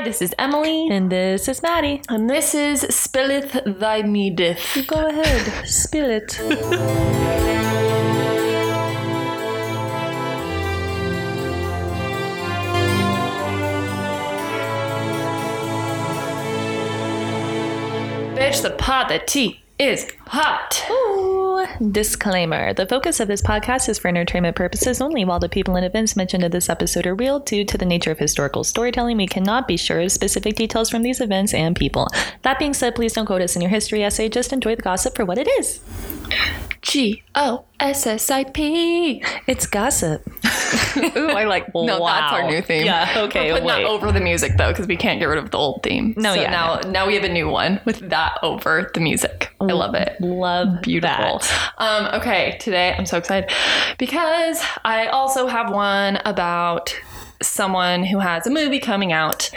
Hi, this is Emily. And this is Maddie. And this is Spilleth Thy Meadeth. Go ahead, spill it. Bitch, the pot, the tea is hot. Ooh. Disclaimer. The focus of this podcast is for entertainment purposes only. While the people and events mentioned in this episode are real, due to the nature of historical storytelling, we cannot be sure of specific details from these events and people. That being said, please don't quote us in your history essay. Just enjoy the gossip for what it is. Gossip. It's gossip. Ooh, I like, wow. No, that's our new theme. Yeah, okay, we're putting that over the music, though, because we can't get rid of the old theme. No, so yeah. Now we have a new one with that over the music. I love it. Love beautiful. That. Okay, today I'm so excited because I also have one about someone who has a movie coming out.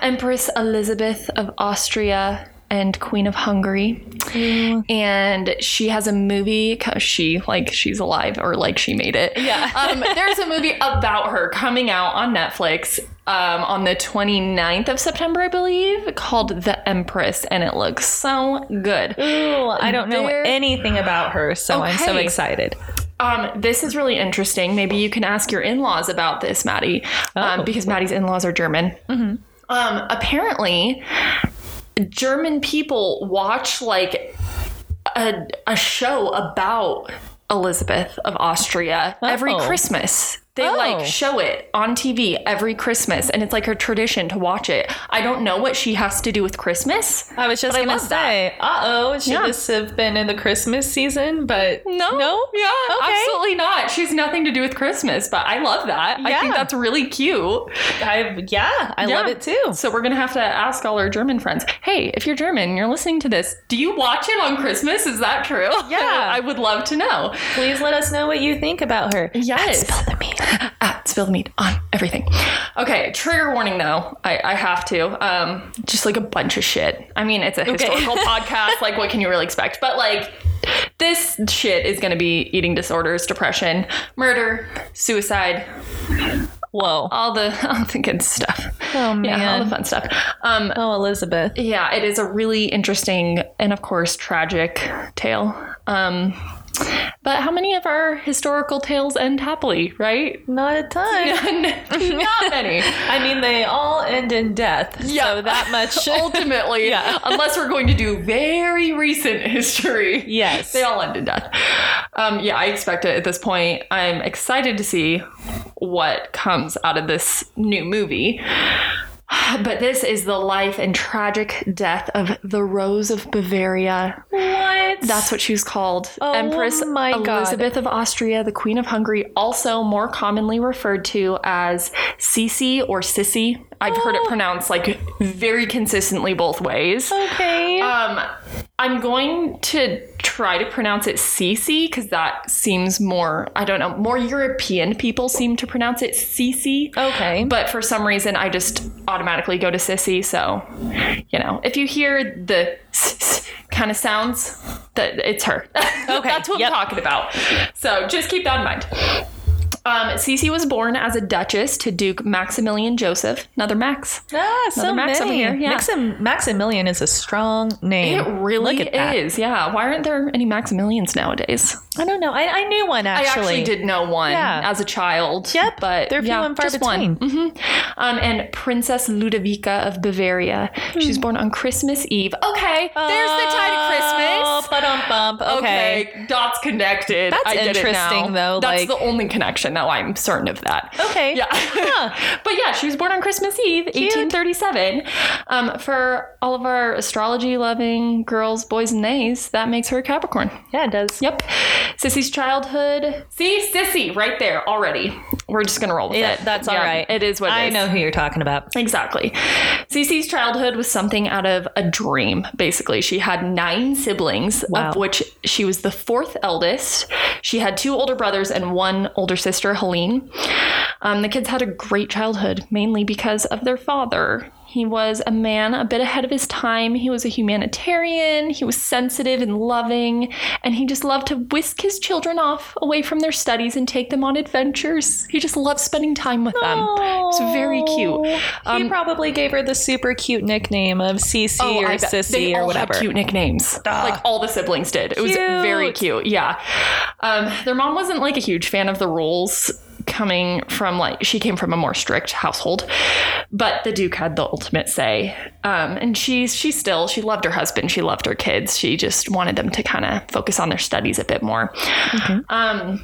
Empress Elisabeth of Austria and Queen of Hungary. Ooh. And she has a movie, she's alive, or she made it. Yeah. There's a movie about her coming out on Netflix on the 29th of September, I believe, called The Empress, and it looks so good. Ooh, I don't know anything about her, so okay. I'm so excited. This is really interesting. Maybe you can ask your in-laws about this, Maddie, because Maddie's in-laws are German. Mm-hmm. Apparently, German people watch a show about Elizabeth of Austria every Christmas. They show it on TV every Christmas, and it's her tradition to watch it. I don't know what she has to do with Christmas. I was just going to say, should this have been in the Christmas season? But no, yeah, okay. Absolutely not. She's nothing to do with Christmas, but I love that. Yeah. I think that's really cute. I love it too. So we're going to have to ask all our German friends, hey, if you're German and you're listening to this, do you watch it on Christmas? Is that true? Yeah. I would love to know. Please let us know what you think about her. Yes. Spill the meat on everything. Okay, trigger warning though. I have to. Just a bunch of shit. I mean, it's a historical podcast. What can you really expect? But this shit is going to be eating disorders, depression, murder, suicide. Whoa. All the good stuff. Oh, man. Yeah, all the fun stuff. Elizabeth. Yeah, it is a really interesting and, of course, tragic tale. But how many of our historical tales end happily, right? Not a ton. Not many. I mean, they all end in death. Yeah. So that much. Ultimately. Yeah. Unless we're going to do very recent history. Yes. They all end in death. Yeah, I expect it at this point. I'm excited to see what comes out of this new movie. But this is the life and tragic death of the Rose of Bavaria. What? That's what she was called. Oh, Empress Elizabeth of Austria, the Queen of Hungary, also more commonly referred to as Sisi or Sissy. I've heard it pronounced very consistently both ways. Okay. I'm going to try to pronounce it Sisi because that seems more, I don't know, more European people seem to pronounce it Sisi. Okay. But for some reason, I just automatically go to Sissy. So, if you hear the kind of sounds, it's her. Okay. That's what I'm talking about. So just keep that in mind. Sisi was born as a duchess to Duke Maximilian Joseph. Another Max. Another Max over here. Yeah. Maximilian is a strong name. It really is. Yeah. Why aren't there any Maximilians nowadays? I don't know. I knew one, actually. I actually did know one as a child. Yep. But they're few and far between. Mm-hmm. And Princess Ludovica of Bavaria. Mm. She was born on Christmas Eve. Okay. There's the tie to Christmas. Ba-dum-bump. Okay. Dots connected. That's interesting, though. That's the only connection. No, I'm certain of that. Okay. Yeah. Huh. But yeah, she was born on Christmas Eve, 1837. For all of our astrology-loving girls, boys, and nays, that makes her a Capricorn. Yeah, it does. Yep. Sissy's childhood. See, Sissy, right there already. We're just going to roll with it. That's all right. It is what it is. I know who you're talking about. Exactly. Sissy's childhood was something out of a dream, basically. She had 9 siblings, of which she was the 4th eldest. She had 2 older brothers and 1 older sister. Helene. The kids had a great childhood, mainly because of their father. He was a man a bit ahead of his time. He was a humanitarian. He was sensitive and loving, and he just loved to whisk his children away from their studies and take them on adventures. He He just loves spending time with them. It's very cute. He probably gave her the super cute nickname of Sisi or Sissy or whatever. They all had cute nicknames. Like all the siblings did. It was very cute. Yeah. Their mom wasn't like a huge fan of the rules, coming from like, she came from a more strict household, but the Duke had the ultimate say. And she loved her husband. She loved her kids. She just wanted them to kind of focus on their studies a bit more. Mm-hmm.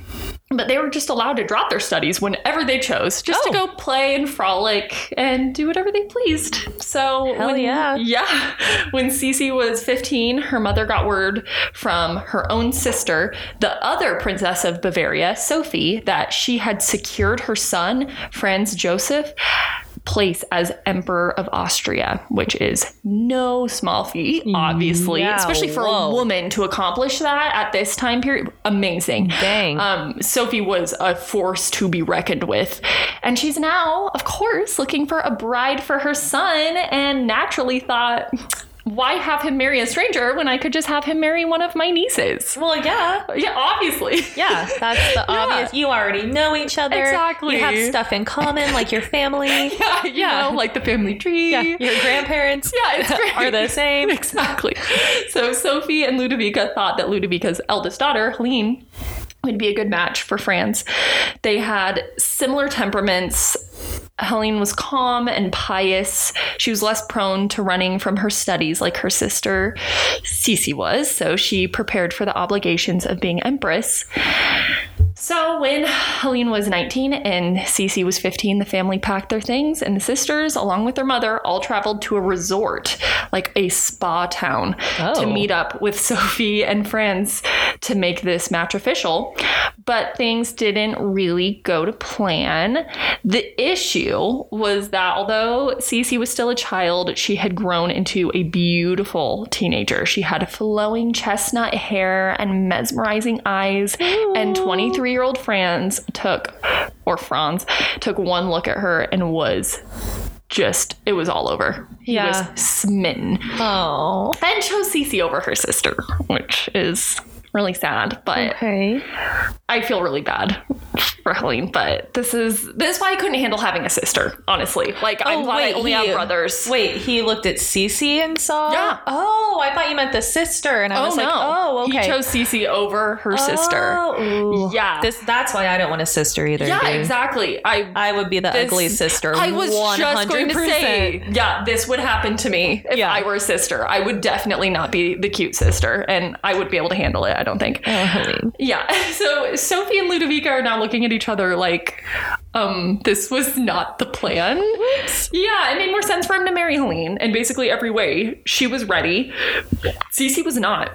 But they were just allowed to drop their studies whenever they chose, just to go play and frolic and do whatever they pleased. So when Sisi was 15, her mother got word from her own sister, the other princess of Bavaria, Sophie, that she had secured her son, Franz Josef, place as Emperor of Austria, which is no small feat, obviously, especially for a woman to accomplish that at this time period. Amazing. Dang. Sophie was a force to be reckoned with. And she's now, of course, looking for a bride for her son, and naturally thought, why have him marry a stranger when I could just have him marry one of my nieces? Well, yeah, obviously. Yeah, that's the obvious. You already know each other. Exactly. You have stuff in common, like your family. You know, like the family tree. Yeah, your grandparents are the same. Exactly. So Sophie and Ludovica thought that Ludovica's eldest daughter, Helene, would be a good match for Franz. They had similar temperaments. Helene was calm and pious. She was less prone to running from her studies like her sister Sisi was, so she prepared for the obligations of being empress. So when Helene was 19 and Sisi was 15, the family packed their things, and the sisters, along with their mother, all traveled to a resort, like a spa town, to meet up with Sophie and Franz to make this match official. But things didn't really go to plan. The issue was that although Sisi was still a child, she had grown into a beautiful teenager. She had flowing chestnut hair and mesmerizing eyes, and 23-year-old Franz took one look at her and was just, it was all over. He was smitten. Oh. And chose Sisi over her sister, which is really sad, but I feel really bad for Helene, but this is why I couldn't handle having a sister, honestly. Like, I'm glad I only have brothers. Wait, he looked at Sisi and saw? Yeah. Oh, I thought you meant the sister, and I was like, okay. He chose Sisi over her sister. Ooh. Yeah. That's why I don't want a sister either. Yeah, dude. Exactly. I would be the ugly sister, I was 100%. Just going to say, this would happen to me if I were a sister. I would definitely not be the cute sister, and I would be able to handle it, I don't think. Oh, Helene. Yeah. So Sophie and Ludovica are now looking at each other like, this was not the plan. Oops. Yeah, it made more sense for him to marry Helene in basically every way. She was ready. Sisi was not.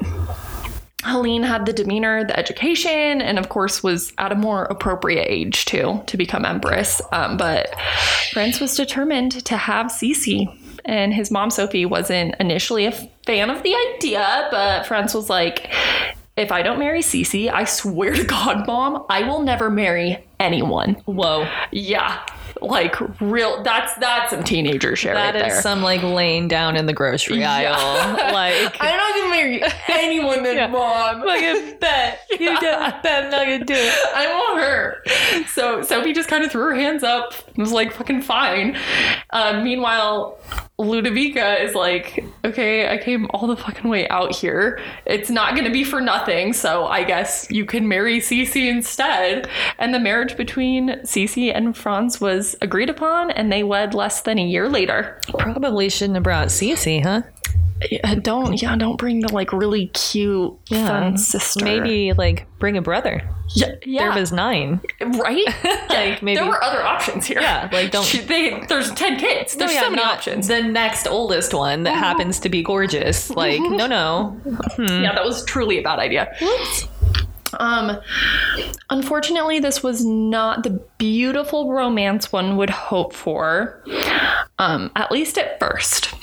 Helene had the demeanor, the education, and of course was at a more appropriate age too to become empress. But Franz was determined to have Sisi, and his mom Sophie wasn't initially a fan of the idea, but Franz was like, if I don't marry Sisi, I swear to God, Mom, I will never marry anyone. Whoa. Yeah. Like, real, that's some teenager shit right there. That is some, like, laying down in the grocery aisle. Like, I'm not gonna marry anyone then, Mom. Like, I bet. You don't bet I'm not gonna do it. I want her. So Sophie just kind of threw her hands up and was like, fucking fine. Meanwhile, Ludovica is like, okay, I came all the fucking way out here. It's not going to be for nothing, so I guess you can marry Sisi instead. And the marriage between Sisi and Franz was agreed upon, and they wed less than a year later. Probably shouldn't have brought Sisi, huh? Don't bring the, like, really cute, fun sister. Maybe, like, bring a brother. Yeah. There was 9. Right? Like, maybe. There were other options here. Yeah, like, don't. There's 10 kids. There's so many options. The next oldest one that happens to be gorgeous. Like, no. Yeah, that was truly a bad idea. What? Unfortunately, this was not the beautiful romance one would hope for, at least at first.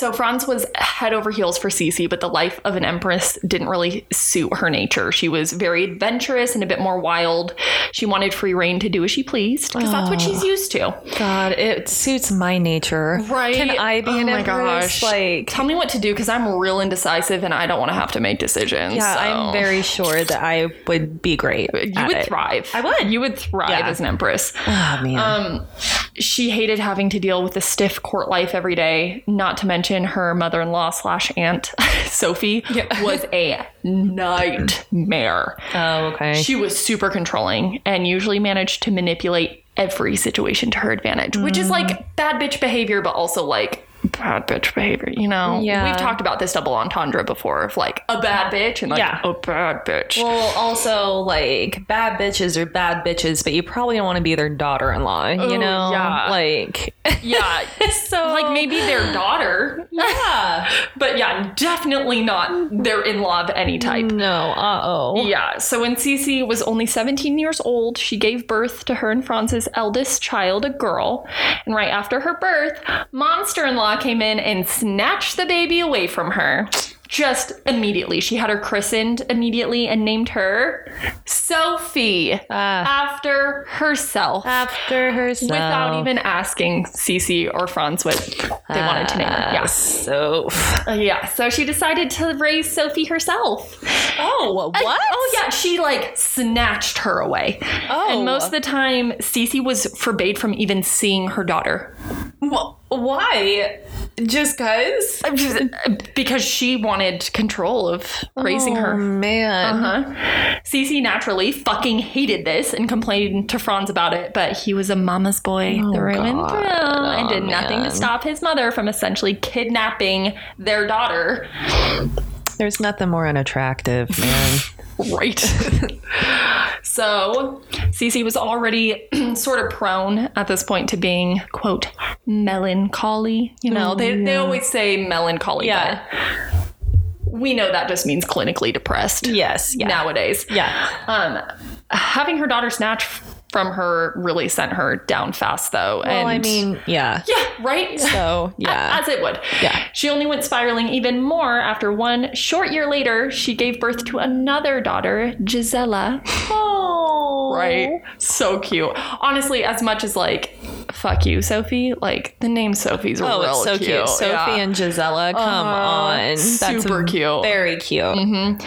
So Franz was head over heels for Sisi, but the life of an empress didn't really suit her nature. She was very adventurous and a bit more wild. She wanted free reign to do as she pleased because that's what she's used to. God, it suits my nature. Right. Can I be an empress? Gosh. Like, tell me what to do because I'm real indecisive and I don't want to have to make decisions. Yeah, so. I'm very sure that I would be great. You would thrive. I would. You would thrive as an empress. Oh, man. She hated having to deal with the stiff court life every day, not to mention her mother-in-law/aunt, Sophie, was a nightmare. Oh, okay. She was super controlling and usually managed to manipulate every situation to her advantage, which is like bad bitch behavior, but also like bad bitch behavior, you know? Yeah. We've talked about this double entendre before of like a bad bitch and like a bad bitch. Well, also like bad bitches are bad bitches, but you probably don't want to be their daughter-in-law, you know? Yeah. Like, yeah. So, like maybe their daughter. Yeah. But yeah, definitely not their in-law of any type. No. Uh-oh. Yeah. So when Sisi was only 17 years old, she gave birth to her and Franz's eldest child, a girl. And right after her birth, monster-in-law came in and snatched the baby away from her. Just immediately. She had her christened immediately and named her Sophie after herself. After herself. Without even asking Sisi or Franz what they wanted to name her. Yeah. So she decided to raise Sophie herself. Oh, what? She like snatched her away. Oh. And most of the time, Sisi was forbade from even seeing her daughter. Well, why? Just cause? Because she wanted control of raising her. Oh, man. Uh-huh. Sisi naturally fucking hated this and complained to Franz about it, but he was a mama's boy through and through and did nothing to stop his mother from essentially kidnapping their daughter. There's nothing more unattractive, man. Right. So Sisi was already sort of prone at this point to being, quote, melancholy. You know, they always say melancholy. Yeah. But we know that just means clinically depressed. Yes. Yeah. Nowadays. Yeah. Having her daughter snatched from her really sent her down fast, though. Well, and I mean, yeah. Yeah, right? So, yeah. As it would. Yeah. She only went spiraling even more after one short year later, she gave birth to another daughter, Gisella. Oh. Right? So cute. Honestly, as much as, like, fuck you, Sophie. Like, the name Sophie's real so cute. Sophie and Gisella, come on. Super cute. Very cute. Mm-hmm.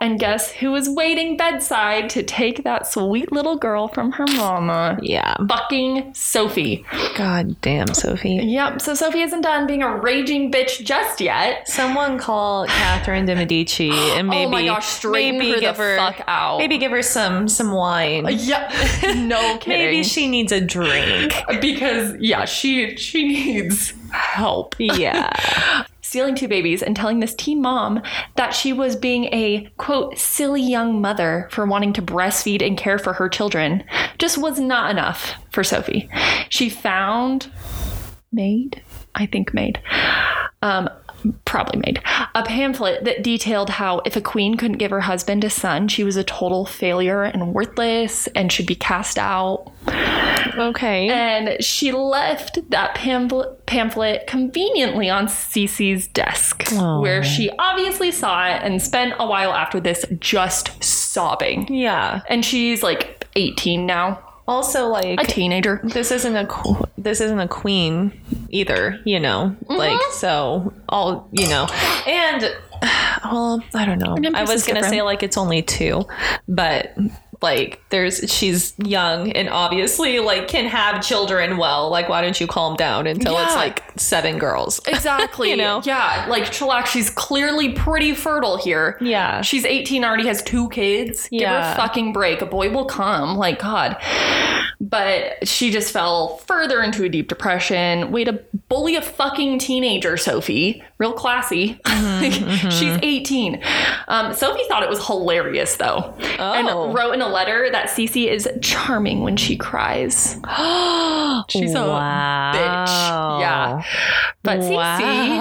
And guess who was waiting bedside to take that sweet little girl from her mama? Yeah. Fucking Sophie. God damn, Sophie. Yep. So Sophie isn't done being a raging bitch just yet. Someone call Catherine de Medici and maybe, oh my gosh, straighten her the fuck out. Maybe give her some wine. Yep. No kidding. Maybe she needs a drink. Because, yeah, she needs help. Yeah. Stealing two babies and telling this teen mom that she was being a, quote, silly young mother for wanting to breastfeed and care for her children just was not enough for Sophie. She found made a pamphlet that detailed how if a queen couldn't give her husband a son, she was a total failure and worthless and should be cast out. Okay. And she left that pamphlet conveniently on Sisi's desk, where she obviously saw it and spent a while after this just sobbing. Yeah. And she's like 18 now. Also, like a teenager. This isn't a queen either, you know. Mm-hmm. Like, so all, you know, and well, I don't know. I was gonna say like it's only two, but like she's young and obviously like can have children. Well, like why don't you calm down until it's like seven girls? Exactly. You know? Yeah. Like chillax. She's clearly pretty fertile here. Yeah. She's 18, already has two kids. Yeah. Give her a fucking break. A boy will come. Like, God. But she just fell further into a deep depression. Way to bully a fucking teenager, Sophie. Real classy. Mm-hmm, like, mm-hmm. She's 18. Sophie thought it was hilarious, though. Oh. And wrote in a letter that Sisi is charming when she cries. She's a bitch. Yeah. But Sisi,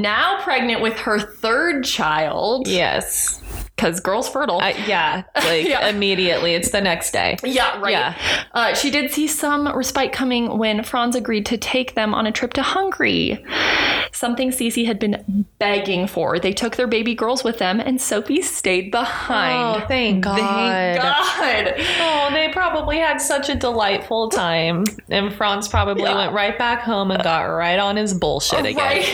now pregnant with her third child. Yes. because girl's fertile. Immediately. It's the next day. Yeah, right. Yeah. She did see some respite coming when Franz agreed to take them on a trip to Hungary, something Sisi had been begging for. They took their baby girls with them, and Sophie stayed behind. Oh, thank God. Oh, they probably had such a delightful time, and Franz probably went right back home and got right on his bullshit again. Right.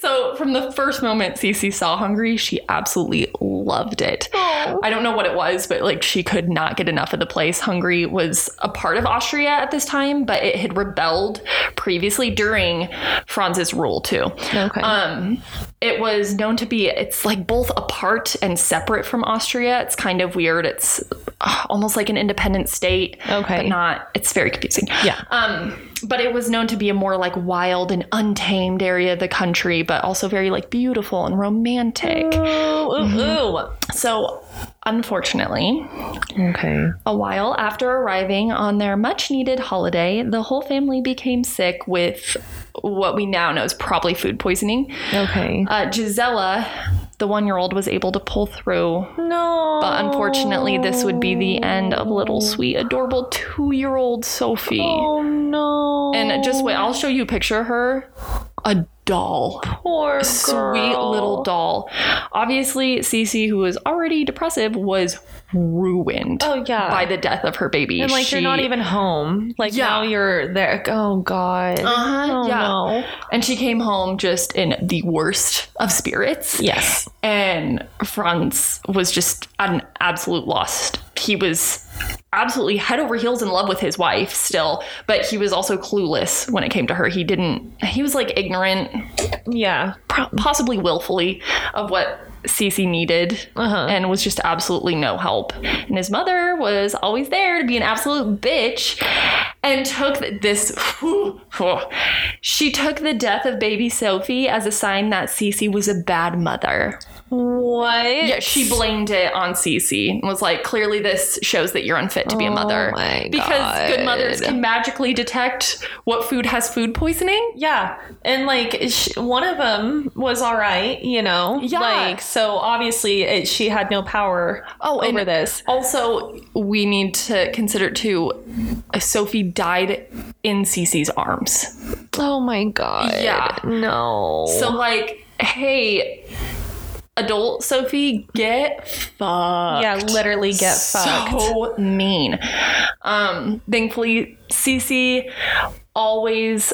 So from the first moment Sisi saw Hungary, she absolutely loved it. Oh. I don't know what it was, but like she could not get enough of the place. Hungary was a part of Austria at this time, but it had rebelled previously during Franz's rule too. Okay. It was known to be, it's like both apart and separate from Austria. It's kind of weird. It's almost like an independent state, but not, it's very confusing. Yeah. But it was known to be a more like wild and untamed area of the country, but also very like beautiful and romantic. So unfortunately, a while after arriving on their much needed holiday, the whole family became sick with what we now know is probably food poisoning. Gisella, the 1-year-old, was able to pull through. But unfortunately, this would be the end of little sweet, adorable 2-year-old Sophie. Oh, no. And just wait, I'll show you a picture of her. A doll. Poor girl. Sweet little doll. Obviously, Sisi, who was already depressive, was ruined by the death of her baby. And, like, you're not even home. Like, now you're there. Oh, God. No. And she came home just in the worst of spirits. Yes. And Franz was just at an absolute loss. He was absolutely head over heels in love with his wife still, but he was also clueless when it came to her. He was like ignorant, possibly willfully, of what Sisi needed and was just absolutely no help. And his mother was always there to be an absolute bitch and took the death of baby Sophie as a sign that Sisi was a bad mother. What? Yeah, she blamed it on Sisi and was like, clearly this shows that you're unfit to be a mother. Oh my God. Because good mothers can magically detect what food has food poisoning. Yeah. And like one of them was all right, you know? Yeah. Like, so obviously she had no power over this. Also, we need to consider too, Sophie died in Sisi's arms. Oh my God. Yeah. No. So like, hey, adult Sophie, get fucked. Yeah, literally get fucked. So mean. Thankfully, Sisi always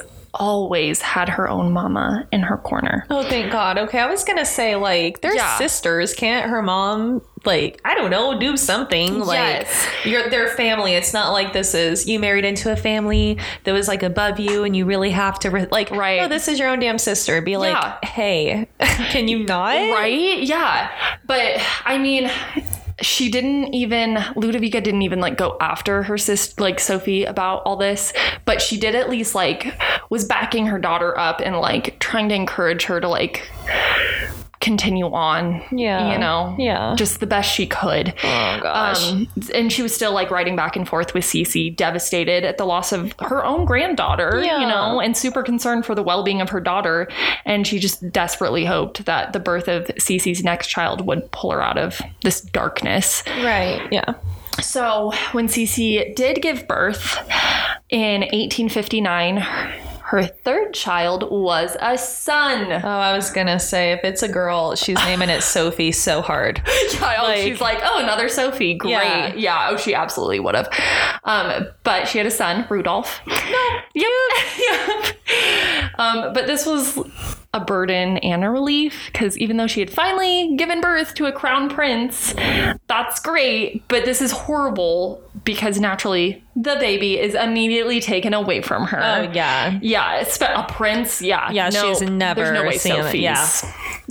had her own mama in her corner. Oh, thank God. Okay, I was gonna say, like, they're sisters. Can't her mom, like, I don't know, do something? Yes. Like, their family. It's not like this is, you married into a family that was, like, above you and you really have to, right. No, this is your own damn sister. Be like, hey, can you not? Right? Yeah. But, I mean, Ludovica didn't even like go after her sister, like Sophie, about all this, but she did at least like was backing her daughter up and like trying to encourage her to like continue on, you know, just the best she could. Oh gosh. And she was still like riding back and forth with Sisi, devastated at the loss of her own granddaughter, you know, and super concerned for the well-being of her daughter. And she just desperately hoped that the birth of Sisi's next child would pull her out of this darkness. Right. Yeah. So when Sisi did give birth in 1859, her third child was a son. Oh, I was going to say, if it's a girl, she's naming it Sophie so hard. She's like, oh, another Sophie. Great. Yeah. Oh, she absolutely would have. But she had a son, Rudolph. No. Yep. But this was a burden and a relief, because even though she had finally given birth to a crown prince, that's great, but this is horrible because naturally the baby is immediately taken away from her. Oh yeah. Yeah, it's a prince. Yeah. Yeah, no, she's never, there's no way Sophie's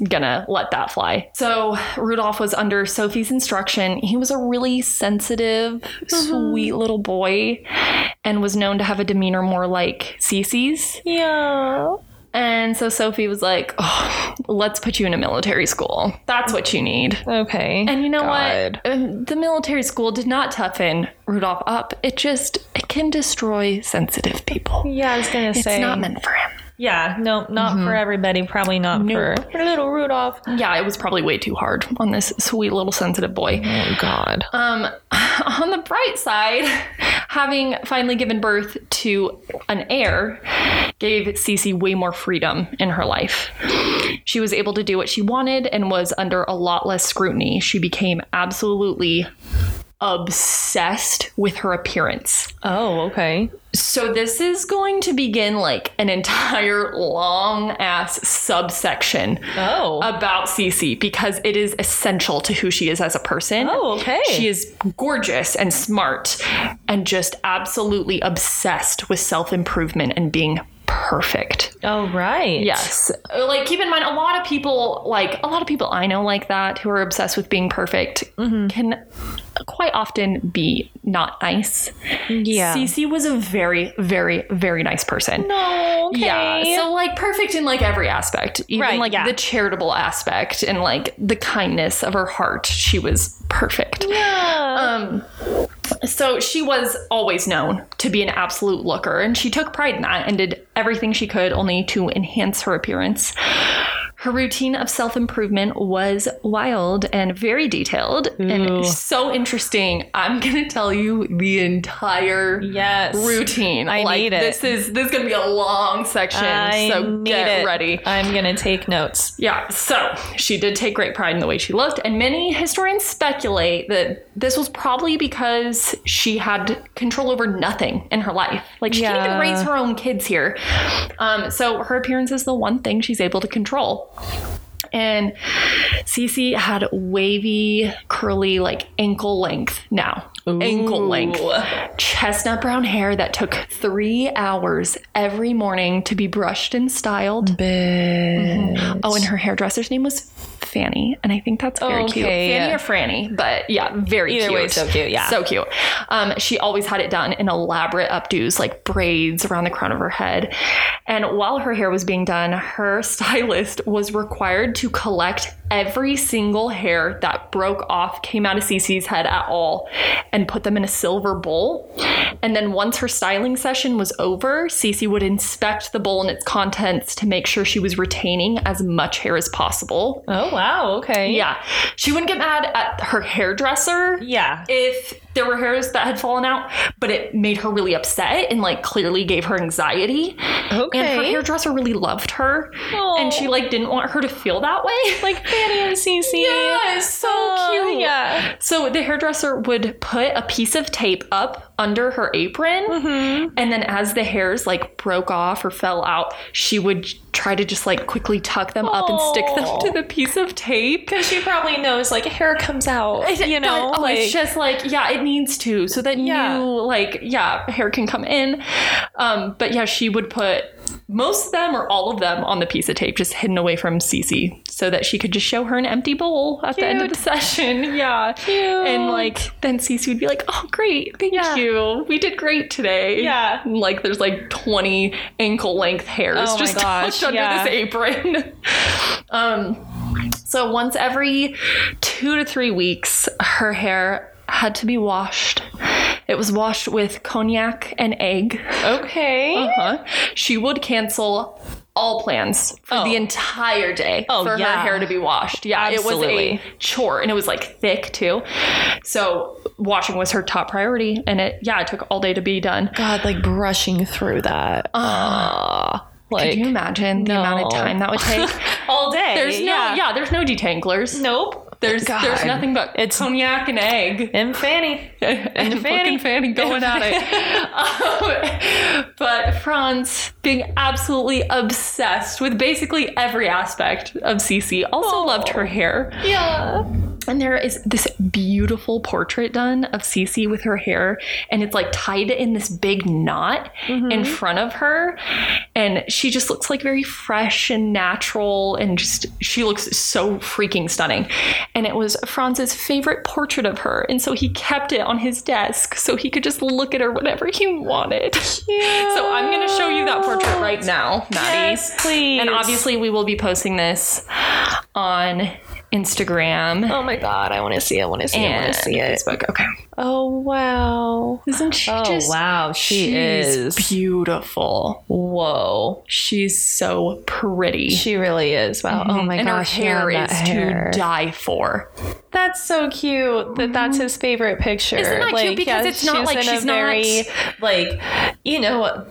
gonna let that fly. So Rudolph was under Sophie's instruction. He was a really sensitive, sweet little boy and was known to have a demeanor more like Sisi's. Yeah. And so Sophie was like, oh, let's put you in a military school. That's what you need. Okay. And you know what? The military school did not toughen Rudolph up. It can destroy sensitive people. Yeah, I was going to say. It's not meant for him. Yeah, no, not for everybody. Probably not for little Rudolph. Yeah, it was probably way too hard on this sweet little sensitive boy. Oh, God. On the bright side, having finally given birth to an heir gave Sisi way more freedom in her life. She was able to do what she wanted and was under a lot less scrutiny. She became absolutely obsessed with her appearance. Oh, okay. So this is going to begin like an entire long ass subsection about Sisi, because it is essential to who she is as a person. Oh, okay. She is gorgeous and smart and just absolutely obsessed with self-improvement and being perfect. Oh, right. Yes. Like, keep in mind, a lot of people I know like that who are obsessed with being perfect can quite often be not nice. Yeah. Sisi was a very, very, very nice person. No. Okay. Yeah. So like perfect in like every aspect, even the charitable aspect and like the kindness of her heart. She was perfect. Yeah. So she was always known to be an absolute looker, and she took pride in that and did everything she could only to enhance her appearance. Her routine of self-improvement was wild and very detailed and so interesting. I'm going to tell you the entire routine. I need it. This is going to be a long section, so get ready. I'm going to take notes. Yeah, so she did take great pride in the way she looked, and many historians speculate that this was probably because she had control over nothing in her life. Like, she can't even raise her own kids here. So her appearance is the one thing she's able to control. And Sisi had wavy, curly, like ankle length now. Ooh. Ankle length. Chestnut brown hair that took 3 hours every morning to be brushed and styled. Oh, and her hairdresser's name was Fanny, and I think that's very cute. Fanny or Franny, but yeah, very either cute. Way, so cute, yeah. So cute. She always had it done in elaborate updos, like braids around the crown of her head. And while her hair was being done, her stylist was required to collect every single hair that broke off, came out of Sisi's head at all, and put them in a silver bowl. And then once her styling session was over, Sisi would inspect the bowl and its contents to make sure she was retaining as much hair as possible. Oh, wow. Okay. Yeah. She wouldn't get mad at her hairdresser. Yeah. If there were hairs that had fallen out, but it made her really upset and like clearly gave her anxiety. Okay. And her hairdresser really loved her. Oh. And she like didn't want her to feel that way. Like Fanny and Sisi. Yeah, it's so cute. Yeah. So the hairdresser would put a piece of tape up under her apron. And then as the hairs like broke off or fell out, she would try to just like quickly tuck them up and stick them to the piece of tape. Because she probably knows like hair comes out, you know. That, it's just like, yeah, it needs to, so that new like, yeah, hair can come in. But yeah, she would put most of them or all of them on the piece of tape, just hidden away from Sisi, so that she could just show her an empty bowl at the end of the session. Yeah. Cute. And like then Sisi would be like, oh, great, thank you, we did great today. Yeah. And like there's like 20 ankle length hairs just tucked under this apron. So once every 2 to 3 weeks, her hair had to be washed. It was washed with cognac and egg. Okay. She would cancel all plans for the entire day for her hair to be washed. Yeah, absolutely. It was a chore, and it was like thick too. So washing was her top priority, and it took all day to be done. God, like brushing through that. Like, could you imagine the amount of time that would take? All day. There's there's no detanglers. Nope. There's nothing but it's cognac and egg. And Fanny. And Fanny going at it. But Franz being absolutely obsessed with basically every aspect of Sisi also loved her hair. Yeah. And there is this beautiful portrait done of Sisi with her hair, and it's like tied in this big knot in front of her. And she just looks like very fresh and natural, and just, she looks so freaking stunning. And it was Franz's favorite portrait of her. And so he kept it on his desk so he could just look at her whenever he wanted. Yeah. So I'm going to show you that portrait right now, Maddie. Yes, please. And obviously we will be posting this on Instagram. Oh my God, I want to see it. I want to see it. Facebook. Okay. Oh, wow. Isn't she just... Oh, wow. She's beautiful. Whoa. She's so pretty. She really is. Wow. Mm-hmm. Oh, my gosh. And her hair is to die for. That's so cute that that's his favorite picture. Isn't that cute? Because it's not like she's not... very, like, you know,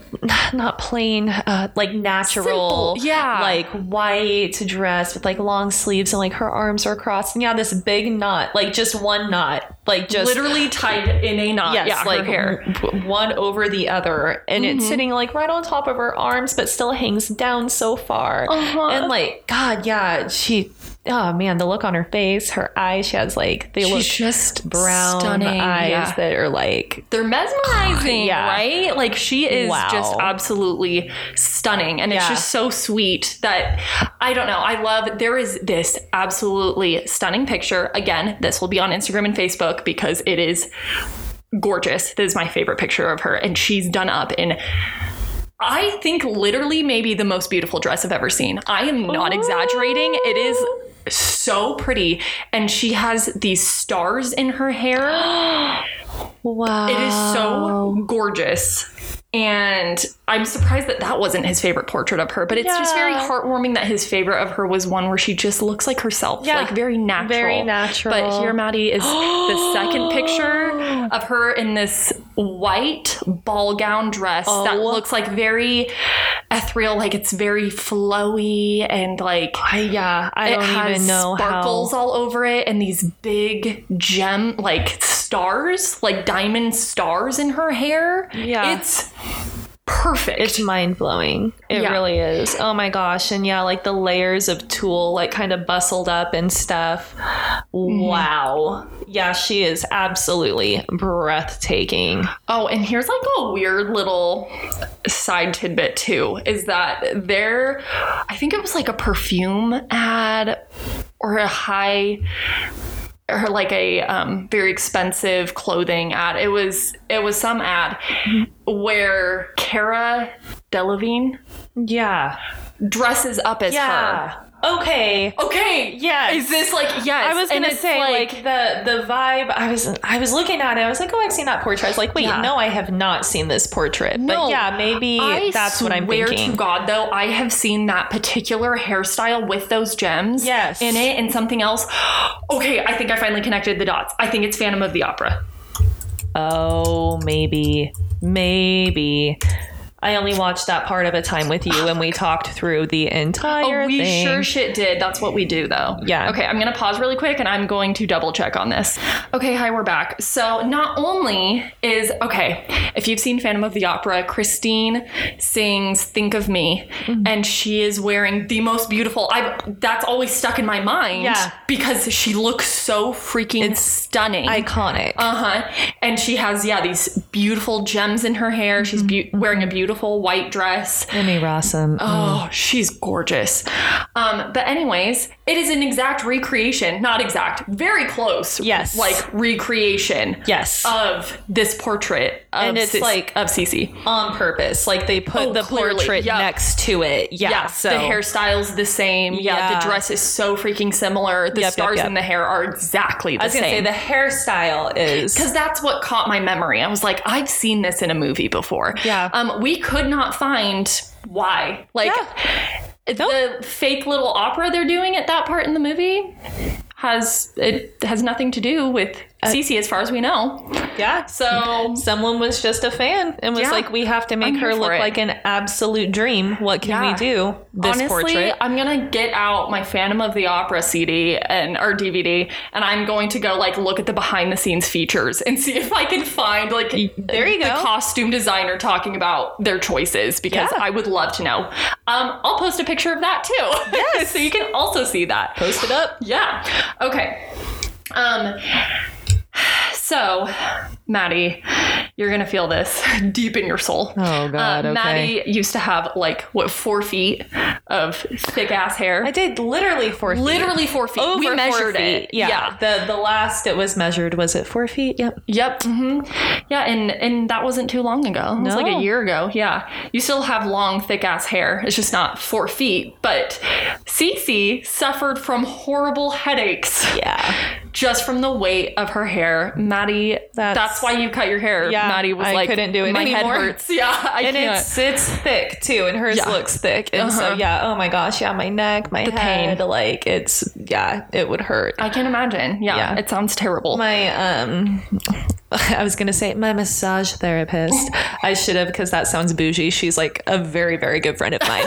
not plain, like, natural. Simple. Yeah. Like, white dress with, like, long sleeves and, like, her arms are crossed. And, yeah, this big knot. Like, just one knot. Like, just... Literally tied in a knot. Yes, yeah, like hair one over the other, and it's sitting like right on top of her arms, but still hangs down so far. And like, God, yeah, she. Oh man, the look on her face, her eyes. She has like they look just brown stunning eyes that are like they're mesmerizing, right? Like she is just absolutely stunning, and it's just so sweet that I don't know. I love. There is this absolutely stunning picture. Again, this will be on Instagram and Facebook because it is gorgeous. This is my favorite picture of her, and she's done up in. I think literally maybe the most beautiful dress I've ever seen. I am not exaggerating. It is so pretty. And she has these stars in her hair. Wow. It is so gorgeous. And I'm surprised that that wasn't his favorite portrait of her, but it's just very heartwarming that his favorite of her was one where she just looks like herself, like very natural. Very natural. But here, Maddie, is the second picture of her in this white ball gown dress that looks like very ethereal, like it's very flowy and like I don't even know sparkles all over it and these big gem like stars, like diamond stars in her hair. Yeah, it's perfect. It's mind-blowing. It really is. Oh my gosh. And yeah, like the layers of tulle like kind of bustled up and stuff. Wow. Yeah, she is absolutely breathtaking. Oh, and here's like a weird little side tidbit too, is that there I think it was like a perfume ad or a high or like a very expensive clothing ad. It was some ad where Cara Delevingne dresses up as her. Okay. Yeah. Is this like yes? I was gonna say like the vibe. I was looking at it. I was like, oh, I've seen that portrait. I was like, wait, no, I have not seen this portrait. No, but yeah, maybe that's what I'm thinking. I swear to God, though, I have seen that particular hairstyle with those gems. Yes. In it and something else. Okay, I think I finally connected the dots. I think it's Phantom of the Opera. Oh, maybe. I only watched that part of a time with you and we talked through the entire thing. Sure shit did. That's what we do though. Yeah. Okay. I'm going to pause really quick and I'm going to double check on this. Okay. Hi, we're back. So not only is, okay, if you've seen Phantom of the Opera, Christine sings Think of Me and she is wearing the most beautiful, that's always stuck in my mind because she looks so freaking stunning. Iconic. And she has, these beautiful gems in her hair. She's wearing a beautiful white dress. Emmy Rossum. Oh, she's gorgeous. But anyways, it is an exact recreation, not exact, very close. Yes. Like recreation. Yes. Of this portrait. And it's like of Sisi on purpose. Like they put the clearly. Portrait next to it. Yeah. So. The hairstyle's the same. Yeah, yeah. The dress is so freaking similar. The stars in the hair are exactly the same. I was going to say the hairstyle is. Because that's what caught my memory. I was like, I've seen this in a movie before. Yeah. We could not find why. Like the fake little opera they're doing at that part in the movie has nothing to do with Sisi as far as we know. Yeah. So someone was just a fan and was like, we have to make her look like an absolute dream. What can we do? This honestly, portrait. I'm going to get out my Phantom of the Opera CD and or DVD and I'm going to go like look at the behind the scenes features and see if I can find like there you go. The costume designer talking about their choices because I would love to know. I'll post a picture of that too. Yes. So you can also see that. Post it up. Yeah. Okay. So, Maddie, you're going to feel this deep in your soul. Oh, God, okay. Maddie used to have, 4 feet of thick-ass hair? I did literally 4 feet. Literally 4 feet. Over we measured 4 feet. It. Yeah. The last it was measured, was it 4 feet? Yep. Mm-hmm. Yeah, and that wasn't too long ago. It was like a year ago. Yeah. You still have long, thick-ass hair. It's just not 4 feet. But Sisi suffered from horrible headaches. Yeah. just from the weight of her hair. Maddie, that's why you cut your hair. Yeah, Maddie was I couldn't do it my anymore. Head hurts. Yeah, I can't. It's thick too, and hers looks thick. And so, oh my gosh, my neck, my head, pain. Like it's, it would hurt. I can imagine. Yeah, it sounds terrible. My, I was going to say my massage therapist. I should have, because that sounds bougie. She's like a very, very good friend of mine.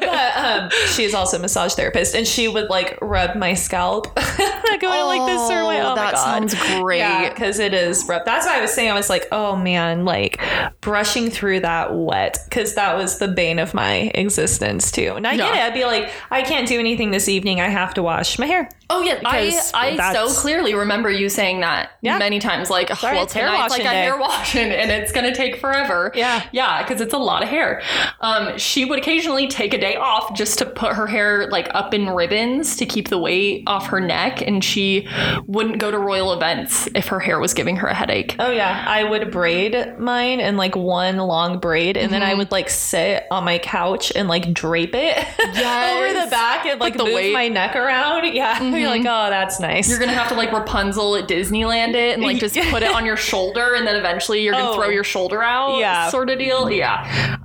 But she's also a massage therapist, and she would like rub my scalp. I go like this or way. Oh, that my God. Sounds great. Because it is rough. That's why I was saying, I was like, oh man, like brushing through that wet, because that was the bane of my existence too. And I get it. I'd be like, I can't do anything this evening. I have to wash my hair. Oh yeah, I so clearly remember you saying that many times. Like, well, tonight's like a hair washing, and it's gonna take forever. Yeah, because it's a lot of hair. She would occasionally take a day off just to put her hair like up in ribbons to keep the weight off her neck, and she wouldn't go to royal events if her hair was giving her a headache. Oh yeah, I would braid mine in like one long braid, and then I would like sit on my couch and like drape it over the back and like move my neck around. Yeah. Mm-hmm. You're like, oh, that's nice. You're going to have to like Rapunzel at Disneyland it and like just put it on your shoulder, and then eventually you're going to throw your shoulder out sort of deal. Yeah.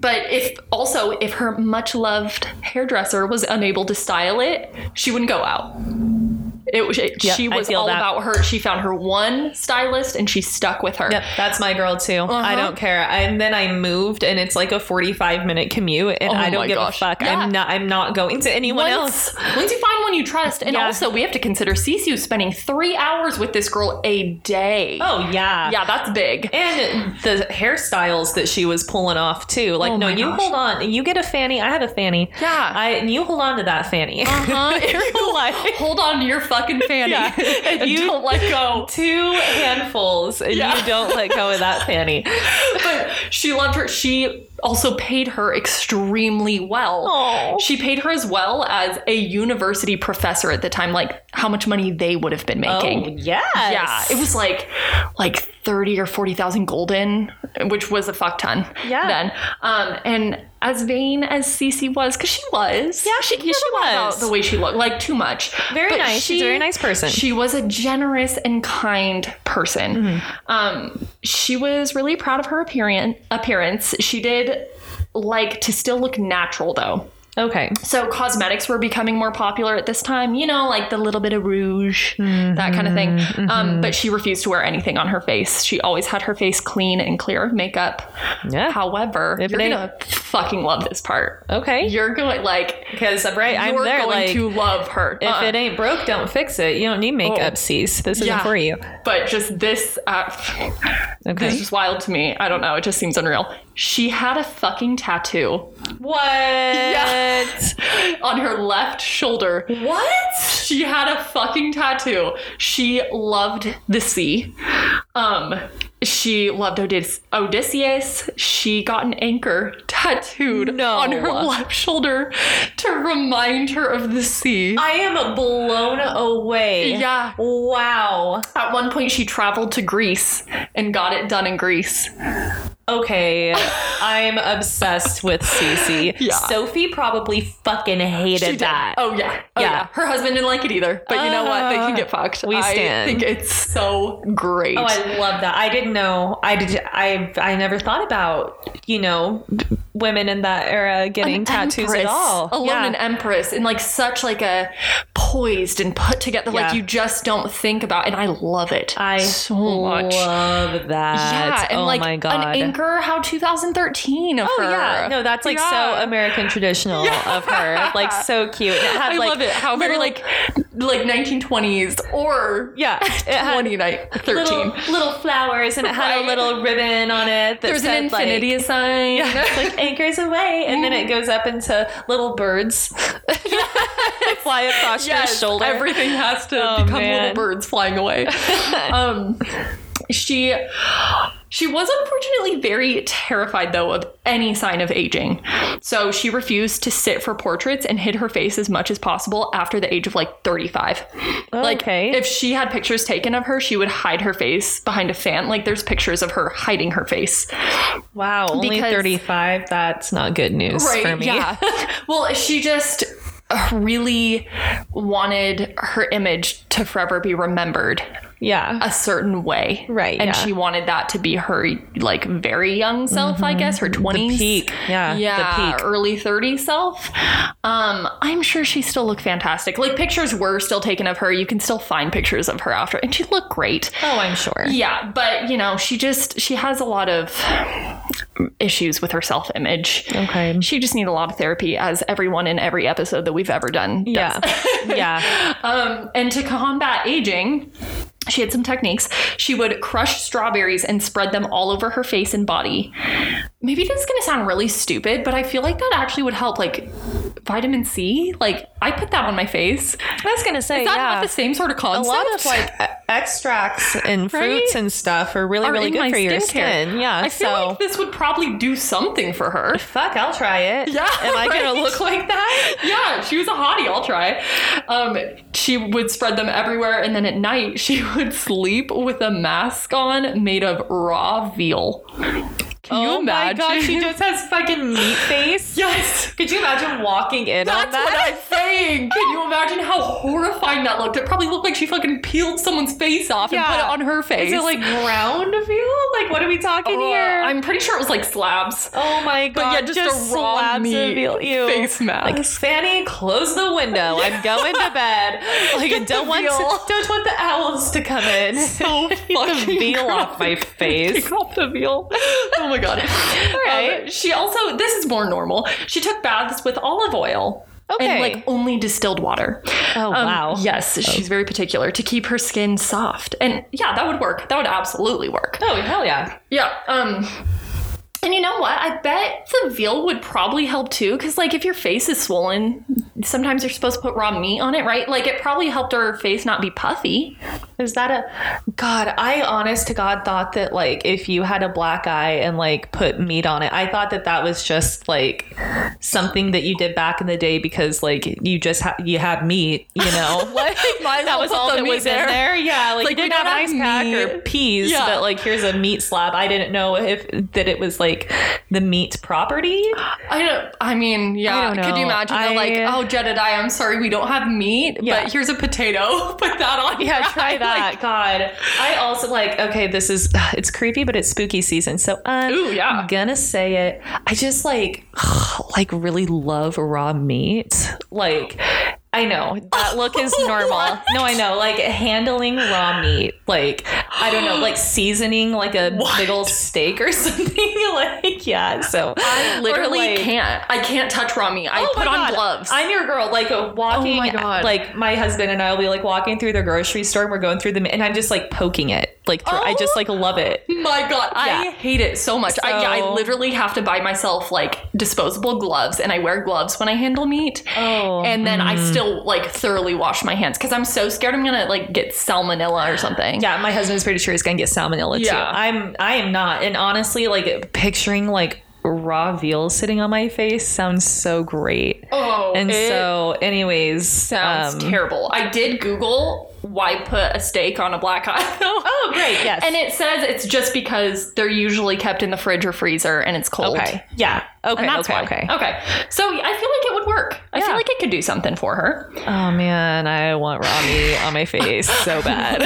But if her much loved hairdresser was unable to style it, she wouldn't go out. She was all about her. She found her one stylist, and she stuck with her. Yep, that's my girl too. I don't care. And then I moved, and it's like a 45-minute commute, and I don't give a fuck. Yeah. I'm not going to anyone else. Once you find one you trust, and also we have to consider Sisi spending 3 hours with this girl a day. Oh yeah, yeah, that's big. And the hairstyles that she was pulling off too. Like, you hold on, you get a Fanny. I have a Fanny. Yeah, you hold on to that Fanny. You like hold on to your fucking Fanny and you don't let go. 2 handfuls and you don't let go of that Fanny. But she loved her. She also paid her extremely well. Aww. She paid her as well as a university professor at the time, like how much money they would have been making. Oh, yes. Yeah. It was like 30 or 40,000 golden, which was a fuck ton then. And as vain as Sisi was, because she was. Yeah, she was. About the way she looked, like too much. Very nice. She's a very nice person. She was a generous and kind person. Mm-hmm. She was really proud of her appearance. She did like to still look natural, though. Okay. So cosmetics were becoming more popular at this time, like the little bit of rouge, that kind of thing. Mm-hmm. But she refused to wear anything on her face. She always had her face clean and clear of makeup. Yeah. However, you're going to fucking love this part. Okay. You're going because I'm there, going to love her. If it ain't broke, don't fix it. You don't need makeup, Cease. This isn't for you. But just this, this is wild to me. I don't know. It just seems unreal. She had a fucking tattoo. What? Yes. On her left shoulder. What? She had a fucking tattoo. She loved the sea. She loved Odysseus. She got an anchor tattooed on her left shoulder to remind her of the sea. I am blown away. Yeah. Wow. At one point, she traveled to Greece and got it done in Greece. Okay, I'm obsessed with Sisi. Yeah. Sophie probably fucking hated that. Oh yeah. Oh, yeah. Her husband didn't like it either. But you know what? They can get fucked. We stand. I think it's so great. Oh, I love that. I didn't know. I never thought about, women in that era getting tattoos empress, at all. Alone an empress and such a poised and put together you just don't think about, and I love it. I so much love that. Yeah, and my God. An anchor, how 2013 of her. Oh yeah. No, that's so American traditional of her. Like so cute. It had, I love it. How very like 1920s or 2013. Little flowers, and it had a little ribbon on it that there's said, an infinity sign. Yeah. It's anchors away, and then it goes up into little birds that fly across your shoulder. Everything has to become little birds flying away. She was unfortunately very terrified, though, of any sign of aging. So she refused to sit for portraits and hid her face as much as possible after the age of 35. Okay. If she had pictures taken of her, she would hide her face behind a fan. There's pictures of her hiding her face. Wow. Only 35. That's not good news for me. Yeah. Well, she just... really wanted her image to forever be remembered a certain way. Right. And she wanted that to be her, like, very young self, I guess, her 20s. The peak. Yeah. Yeah. The peak. Early 30s self. I'm sure she still looked fantastic. Like, pictures were still taken of her. You can still find pictures of her after. And she looked great. Oh, I'm sure. Yeah. But, you know, she has a lot of issues with her self-image. Okay. She just needs a lot of therapy, as everyone in every episode that we've ever done does. Yeah. And to combat aging, she had some techniques. She would crush strawberries and spread them all over her face and body. Maybe this is going to sound really stupid, but I feel like that actually would help, like, vitamin C. Like, I put that on my face. I was going to say, not the same sort of concept? A lot of, like, extracts and fruits and stuff are really good for your skin. Yeah, I feel like this would probably do something for her. Fuck, I'll try it. Yeah. Am I going to look like that? Yeah, she was a hottie. I'll try. She would spread them everywhere, and then at night, she would sleep with a mask on made of raw veal. Can you imagine? Oh my God, she just has fucking meat face. Yes. Could you imagine walking in on that? That's what I'm saying. Can you imagine how horrifying that looked? It probably looked like she fucking peeled someone's face off and put it on her face. Is it like ground veal? Like, what are we talking here? I'm pretty sure it was like slabs. Oh my God. But yeah, just a raw meat face mask. Like, Fanny, close the window. I'm going to bed. Like, don't want the owls to come in. So fucking the veal off my face. Take off the veal. Oh my God. All right. She also, this is more normal, she took baths with olive oil. Okay. And, like, only distilled water. Oh, wow. Yes. She's very particular to keep her skin soft. And yeah, that would work. That would absolutely work. Oh, hell yeah. Yeah. And you know what? I bet the veal would probably help too. Because, like, if your face is swollen, sometimes you're supposed to put raw meat on it, right? Like, it probably helped her face not be puffy. Is that a... God, I honest to God thought that, like, if you had a black eye and, like, put meat on it, I thought that that was just, like, something that you did back in the day because, like, you just had meat, you know? Like, that was all that was in there. Yeah, like, you didn't have ice pack or peas, but, like, here's a meat slab. I didn't know that it was, like, the meat property. I mean, could you imagine? They're like, oh, Jedediah, I'm sorry, we don't have meat, but here's a potato. Put that on. Yeah, try that. Like, God. I also, like, okay, this is, it's creepy, but it's spooky season, so I'm gonna say it. I just, like, really love raw meat. Like, I know that look is normal. What? No, I know. Like, handling raw meat, like, I don't know, like, seasoning like a big old steak or something. Like, yeah. So I literally can't. I can't touch raw meat. I put on gloves. I'm your girl. Like, walking. Oh my God. Like, my husband and I will be like walking through the grocery store, and we're going through them, and I'm just like poking it. Like, I just, like, love it. My God, I hate it so much. So, I literally have to buy myself, like, disposable gloves, and I wear gloves when I handle meat. Oh, and then I still, like, thoroughly wash my hands because I'm so scared I'm gonna, like, get salmonella or something. Yeah, my husband's pretty sure he's gonna get salmonella too. I am not, and honestly, like, picturing, like, raw veal sitting on my face sounds so great. Oh, and so, anyways, sounds terrible. I did Google why put a steak on a black eye though. Oh, great. Yes. And it says it's just because they're usually kept in the fridge or freezer and it's cold. Okay. Yeah. Okay. And that's why. Okay. So I feel like it would work. I feel like it could do something for her. Oh man, I want raw meat on my face so bad.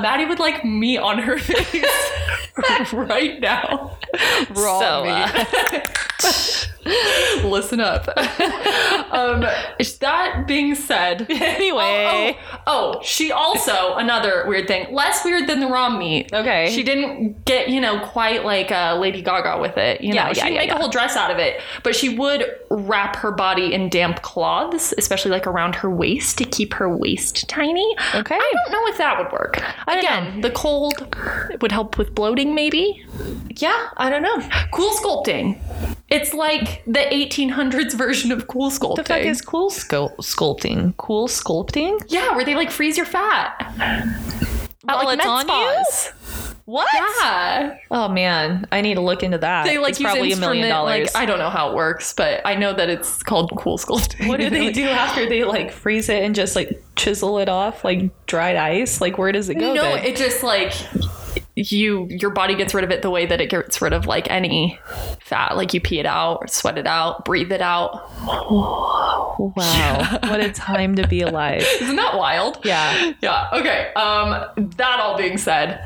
Maddie would like meat on her face right now. Raw meat. Listen up. That being said, anyway. She also, another weird thing, less weird than the raw meat. Okay. She didn't get, you know, quite like Lady Gaga with it. You know, she didn't make a whole dress out of it, but she would wrap her body in damp cloths, especially like around her waist to keep her waist tiny. Okay. I don't know if that would work. Again, the cold would help with bloating, maybe. Yeah, I don't know. Cool sculpting. It's like the 1800s version of cool sculpting. The fuck is cool sculpting? Cool sculpting? Yeah, where they like freeze your fat. While like it's on you? What? Yeah. Oh man, I need to look into that. They like it's probably $1 million. Like, I don't know how it works, but I know that it's called cool sculpting. What do they do after they like freeze it and just like chisel it off like dried ice? Like where does it go? No, it just like. your body gets rid of it the way that it gets rid of like any fat, like you pee it out or sweat it out, breathe it out. Oh, wow. Yeah. What a time to be alive. Isn't that wild? Yeah. Yeah. Okay. That all being said,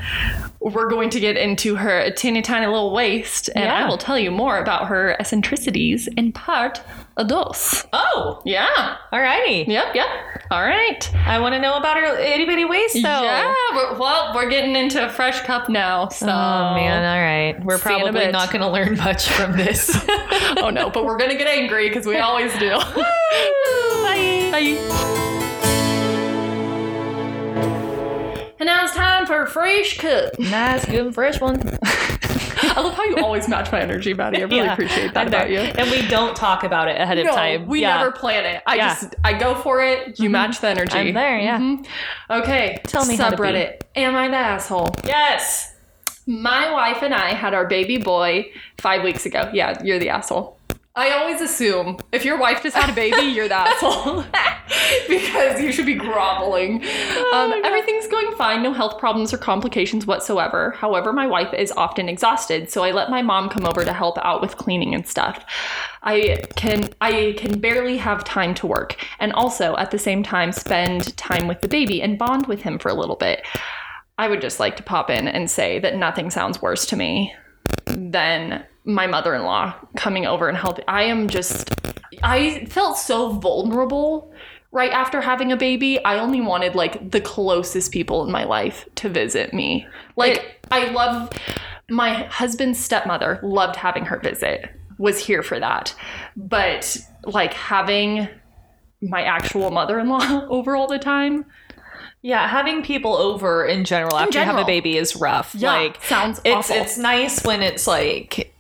we're going to get into her teeny tiny little waist, and I will tell you more about her eccentricities in part dos. Oh, yeah. All righty. Yep, yep. All right. I want to know about her itty bitty waist, though. Yeah. We're getting into a fresh cup now. So. Oh, man. All right. We're probably not going to learn much from this. Oh, no. But we're going to get angry because we always do. Bye. Bye. And now it's time for a fresh cup. Nice, good, fresh one. I love how you always match my energy, Maddie. I really appreciate that about you. And we don't talk about it ahead of time. We never plan it. I go for it. You match the energy. I'm there, yeah. Mm-hmm. Okay. Tell me how to subreddit. Am I the asshole? Yes. My wife and I had our baby boy 5 weeks ago. Yeah, you're the asshole. I always assume if your wife just had a baby, you're the asshole because you should be groveling. Everything's going fine. No health problems or complications whatsoever. However, my wife is often exhausted, so I let my mom come over to help out with cleaning and stuff. I can barely have time to work and also at the same time spend time with the baby and bond with him for a little bit. I would just like to pop in and say that nothing sounds worse to me than my mother-in-law coming over and helping. I felt so vulnerable right after having a baby. I only wanted like the closest people in my life to visit me. I love my husband's stepmother, loved having her visit, was here for that. But like having my actual mother-in-law over all the time. Yeah, having people over in general after you have a baby is rough. Yeah, sounds awful. It's nice when it's like...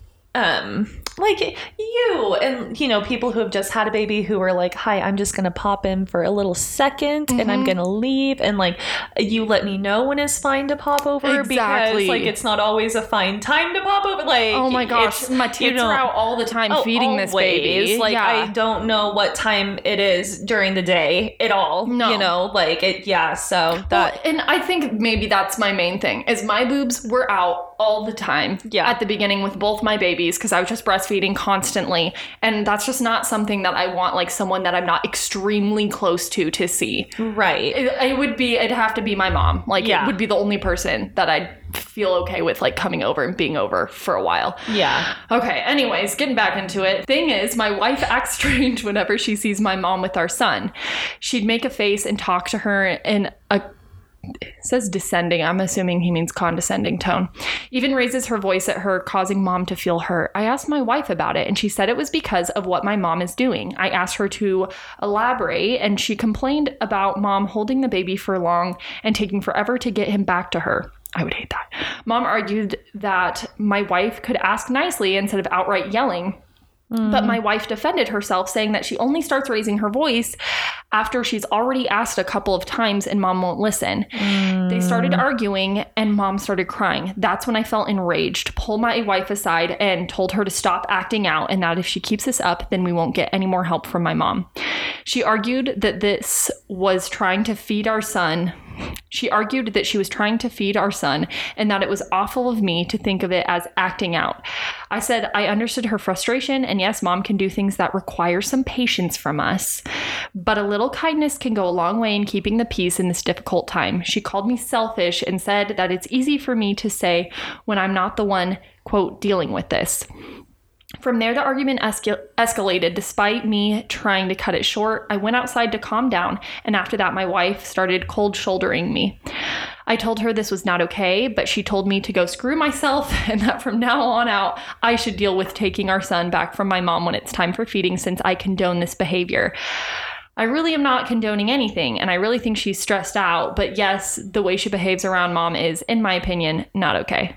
you and, you know, people who have just had a baby who are like, hi, I'm just going to pop in for a little second and I'm going to leave. And like, you let me know when it's fine to pop over because like, it's not always a fine time to pop over. Like, oh my gosh, my teeth are out all the time feeding this baby. Like, I don't know what time it is during the day at all. No. You know, like it. Yeah. So that, and I think maybe that's my main thing is my boobs were out all the time at the beginning with both my babies because I was just breastfeeding constantly, and that's just not something that I want like someone that I'm not extremely close to see. Right. It'd have to be my mom. Like it would be the only person that I'd feel okay with like coming over and being over for a while. Yeah. Okay. Anyways, getting back into it. Thing is, my wife acts strange whenever she sees my mom with our son. She'd make a face and talk to her in a it says descending. I'm assuming he means condescending tone. Even raises her voice at her, causing mom to feel hurt. I asked my wife about it, and she said it was because of what my mom is doing. I asked her to elaborate, and she complained about mom holding the baby for long and taking forever to get him back to her. I would hate that. Mom argued that my wife could ask nicely instead of outright yelling. But my wife defended herself, saying that she only starts raising her voice after she's already asked a couple of times and mom won't listen. They started arguing and mom started crying. That's when I felt enraged, pulled my wife aside and told her to stop acting out and that if she keeps this up, then we won't get any more help from my mom. She argued that she was trying to feed our son and that it was awful of me to think of it as acting out. I said I understood her frustration, and yes, mom can do things that require some patience from us, but a little kindness can go a long way in keeping the peace in this difficult time. She called me selfish and said that it's easy for me to say when I'm not the one, quote, dealing with this. From there, the argument escalated despite me trying to cut it short. I went outside to calm down, and after that, my wife started cold shouldering me. I told her this was not okay, but she told me to go screw myself and that from now on out, I should deal with taking our son back from my mom when it's time for feeding since I condone this behavior. I really am not condoning anything, and I really think she's stressed out, but yes, the way she behaves around mom is, in my opinion, not okay.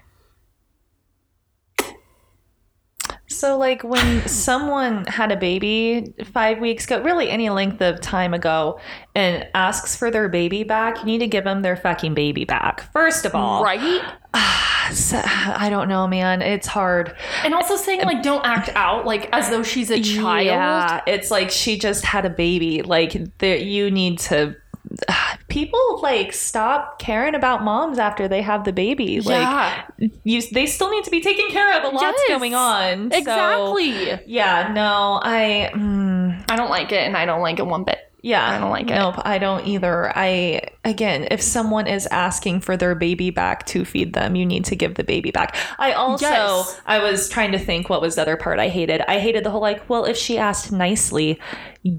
So, like, when someone had a baby 5 weeks ago, really any length of time ago, and asks for their baby back, you need to give them their fucking baby back. First of all. Right? So, I don't know, man. It's hard. And also saying, like, don't act out, like, as though she's a child. Yeah, it's like she just had a baby. Like, you need to... people like stop caring about moms after they have the baby. Yeah. Like they still need to be taken care of. A lot's going on. Exactly. So, yeah. No, I don't like it, and I don't like it one bit. Yeah. I don't like it. Nope, I don't either. Again, if someone is asking for their baby back to feed them, you need to give the baby back. I was trying to think what was the other part I hated. I hated the whole like, well, if she asked nicely,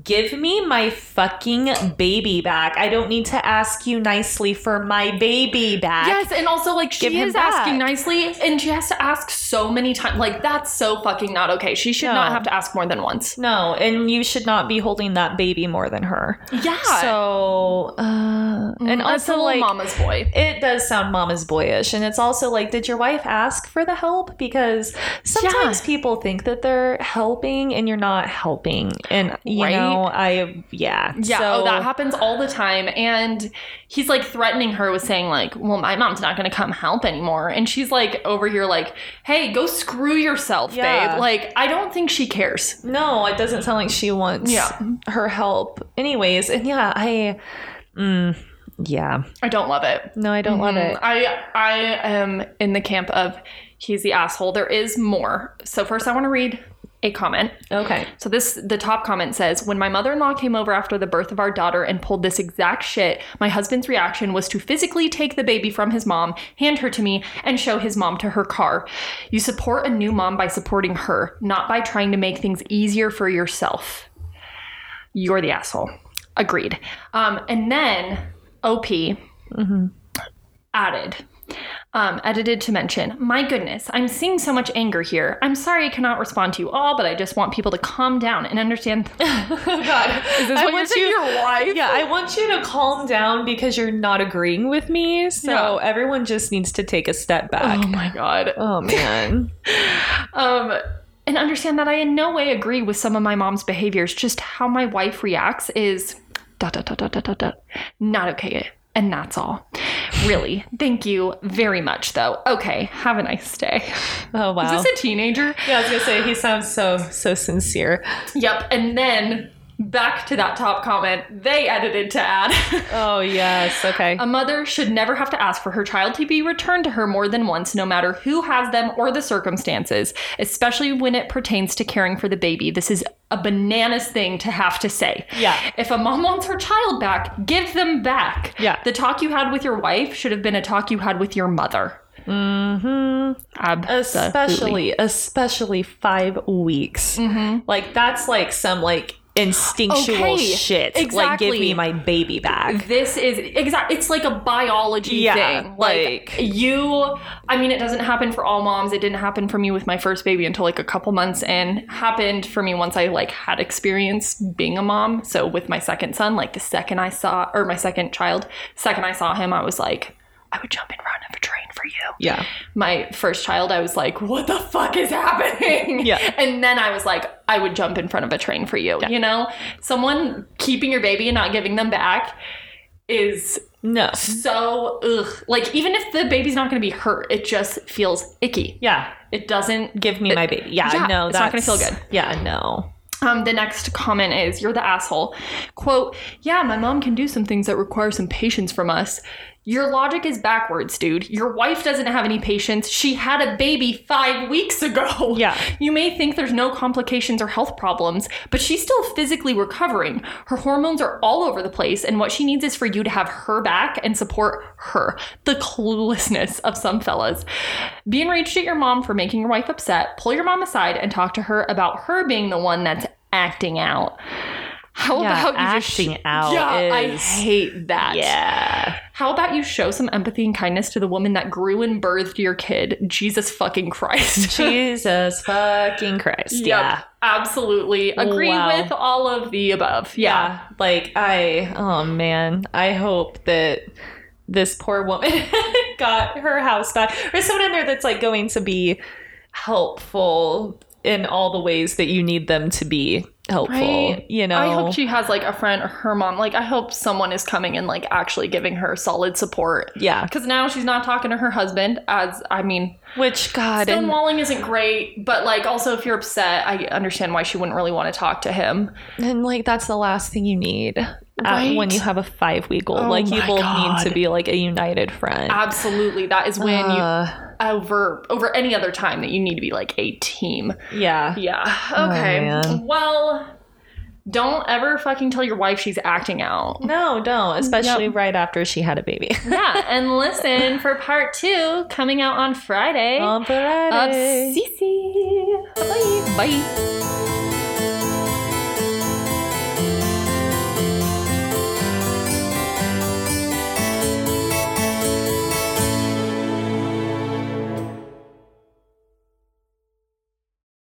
give me my fucking baby back. I don't need to ask you nicely for my baby back. Yes, and also like she is asking nicely and she has to ask so many times. Like that's so fucking not okay. She should not have to ask more than once. No, and you should not be holding that baby more than her. Yeah. So and also like mama's boy. It does sound mama's boyish, and it's also like, did your wife ask for the help? Because sometimes people think that they're helping and you're not helping, and you know, so that happens all the time. And he's like threatening her with saying like, well, my mom's not gonna come help anymore, and she's like over here like, hey, go screw yourself, babe. Like, I don't think she cares. No, it doesn't sound like she wants her help anyways. And I don't love it. No, I don't love it. I am in the camp of he's the asshole. There is more. So first I want to read a comment. Okay. So the top comment says, when my mother-in-law came over after the birth of our daughter and pulled this exact shit, my husband's reaction was to physically take the baby from his mom, hand her to me, and show his mom to her car. You support a new mom by supporting her, not by trying to make things easier for yourself. You're the asshole. Agreed. And then OP added... edited to mention, my goodness, I'm seeing so much anger here. I'm sorry I cannot respond to you all, but I just want people to calm down and understand. Oh God, is this what you're your wife? Yeah, I want you to calm down because you're not agreeing with me. So everyone just needs to take a step back. Oh my God. Oh man. And understand that I in no way agree with some of my mom's behaviors. Just how my wife reacts is not okay. And that's all. Really. Thank you very much, though. Okay. Have a nice day. Oh, wow. Is this a teenager? Yeah, I was going to say, he sounds so sincere. Yep. And then back to that top comment, they edited to add. Oh, yes. Okay. A mother should never have to ask for her child to be returned to her more than once, no matter who has them or the circumstances, especially when it pertains to caring for the baby. This is a bananas thing to have to say. Yeah. If a mom wants her child back, give them back. Yeah. The talk you had with your wife should have been a talk you had with your mother. Mm-hmm. Absolutely. Especially 5 weeks. Mm-hmm. Like, that's like some like instinctual shit. Exactly. Like, give me my baby back. This is it's like a biology thing. Like you, I mean, it doesn't happen for all moms. It didn't happen for me with my first baby until like a couple months in. Happened for me once I like had experience being a mom. So with my second son, like my second child, second I saw him, I was like, I would jump in front of a train for you. Yeah. My first child, I was like, what the fuck is happening? Yeah. And then I was like, I would jump in front of a train for you. Yeah. You know, someone keeping your baby and not giving them back is so ugh. Like, even if the baby's not going to be hurt, it just feels icky. Yeah. It doesn't give me my baby. Yeah, yeah, no, it's not going to feel good. Yeah, no. The next comment is, you're the asshole. Quote, yeah, my mom can do some things that require some patience from us. Your logic is backwards, dude. Your wife doesn't have any patience. She had a baby 5 weeks ago. Yeah. You may think there's no complications or health problems, but she's still physically recovering. Her hormones are all over the place, and what she needs is for you to have her back and support her. The cluelessness of some fellas. Be enraged at your mom for making your wife upset. Pull your mom aside and talk to her about her being the one that's acting out. How about you acting out? I hate that. Yeah. How about you show some empathy and kindness to the woman that grew and birthed your kid? Jesus fucking Christ. Jesus fucking Christ. Yep. Yeah. Absolutely. Agree with all of the above. Yeah. Like, oh man, I hope that this poor woman got her house back. There's someone in there that's like going to be helpful in all the ways that you need them to be helpful, right? You know, I hope she has like a friend or her mom. Like, I hope someone is coming and like actually giving her solid support. Yeah, because now she's not talking to her husband. Which God, stonewalling isn't great, but like also if you're upset, I understand why she wouldn't really want to talk to him. And like that's the last thing you need. right? When you have a 5-week old, like you both need to be like a united front. Absolutely. That is when you over any other time that you need to be like a team. Yeah. Yeah. Okay. Oh, well, don't ever fucking tell your wife she's acting out. No, don't. Especially right after she had a baby. Yeah. And listen for part 2 coming out on Friday. On Friday. Of Sisi. Bye. Bye.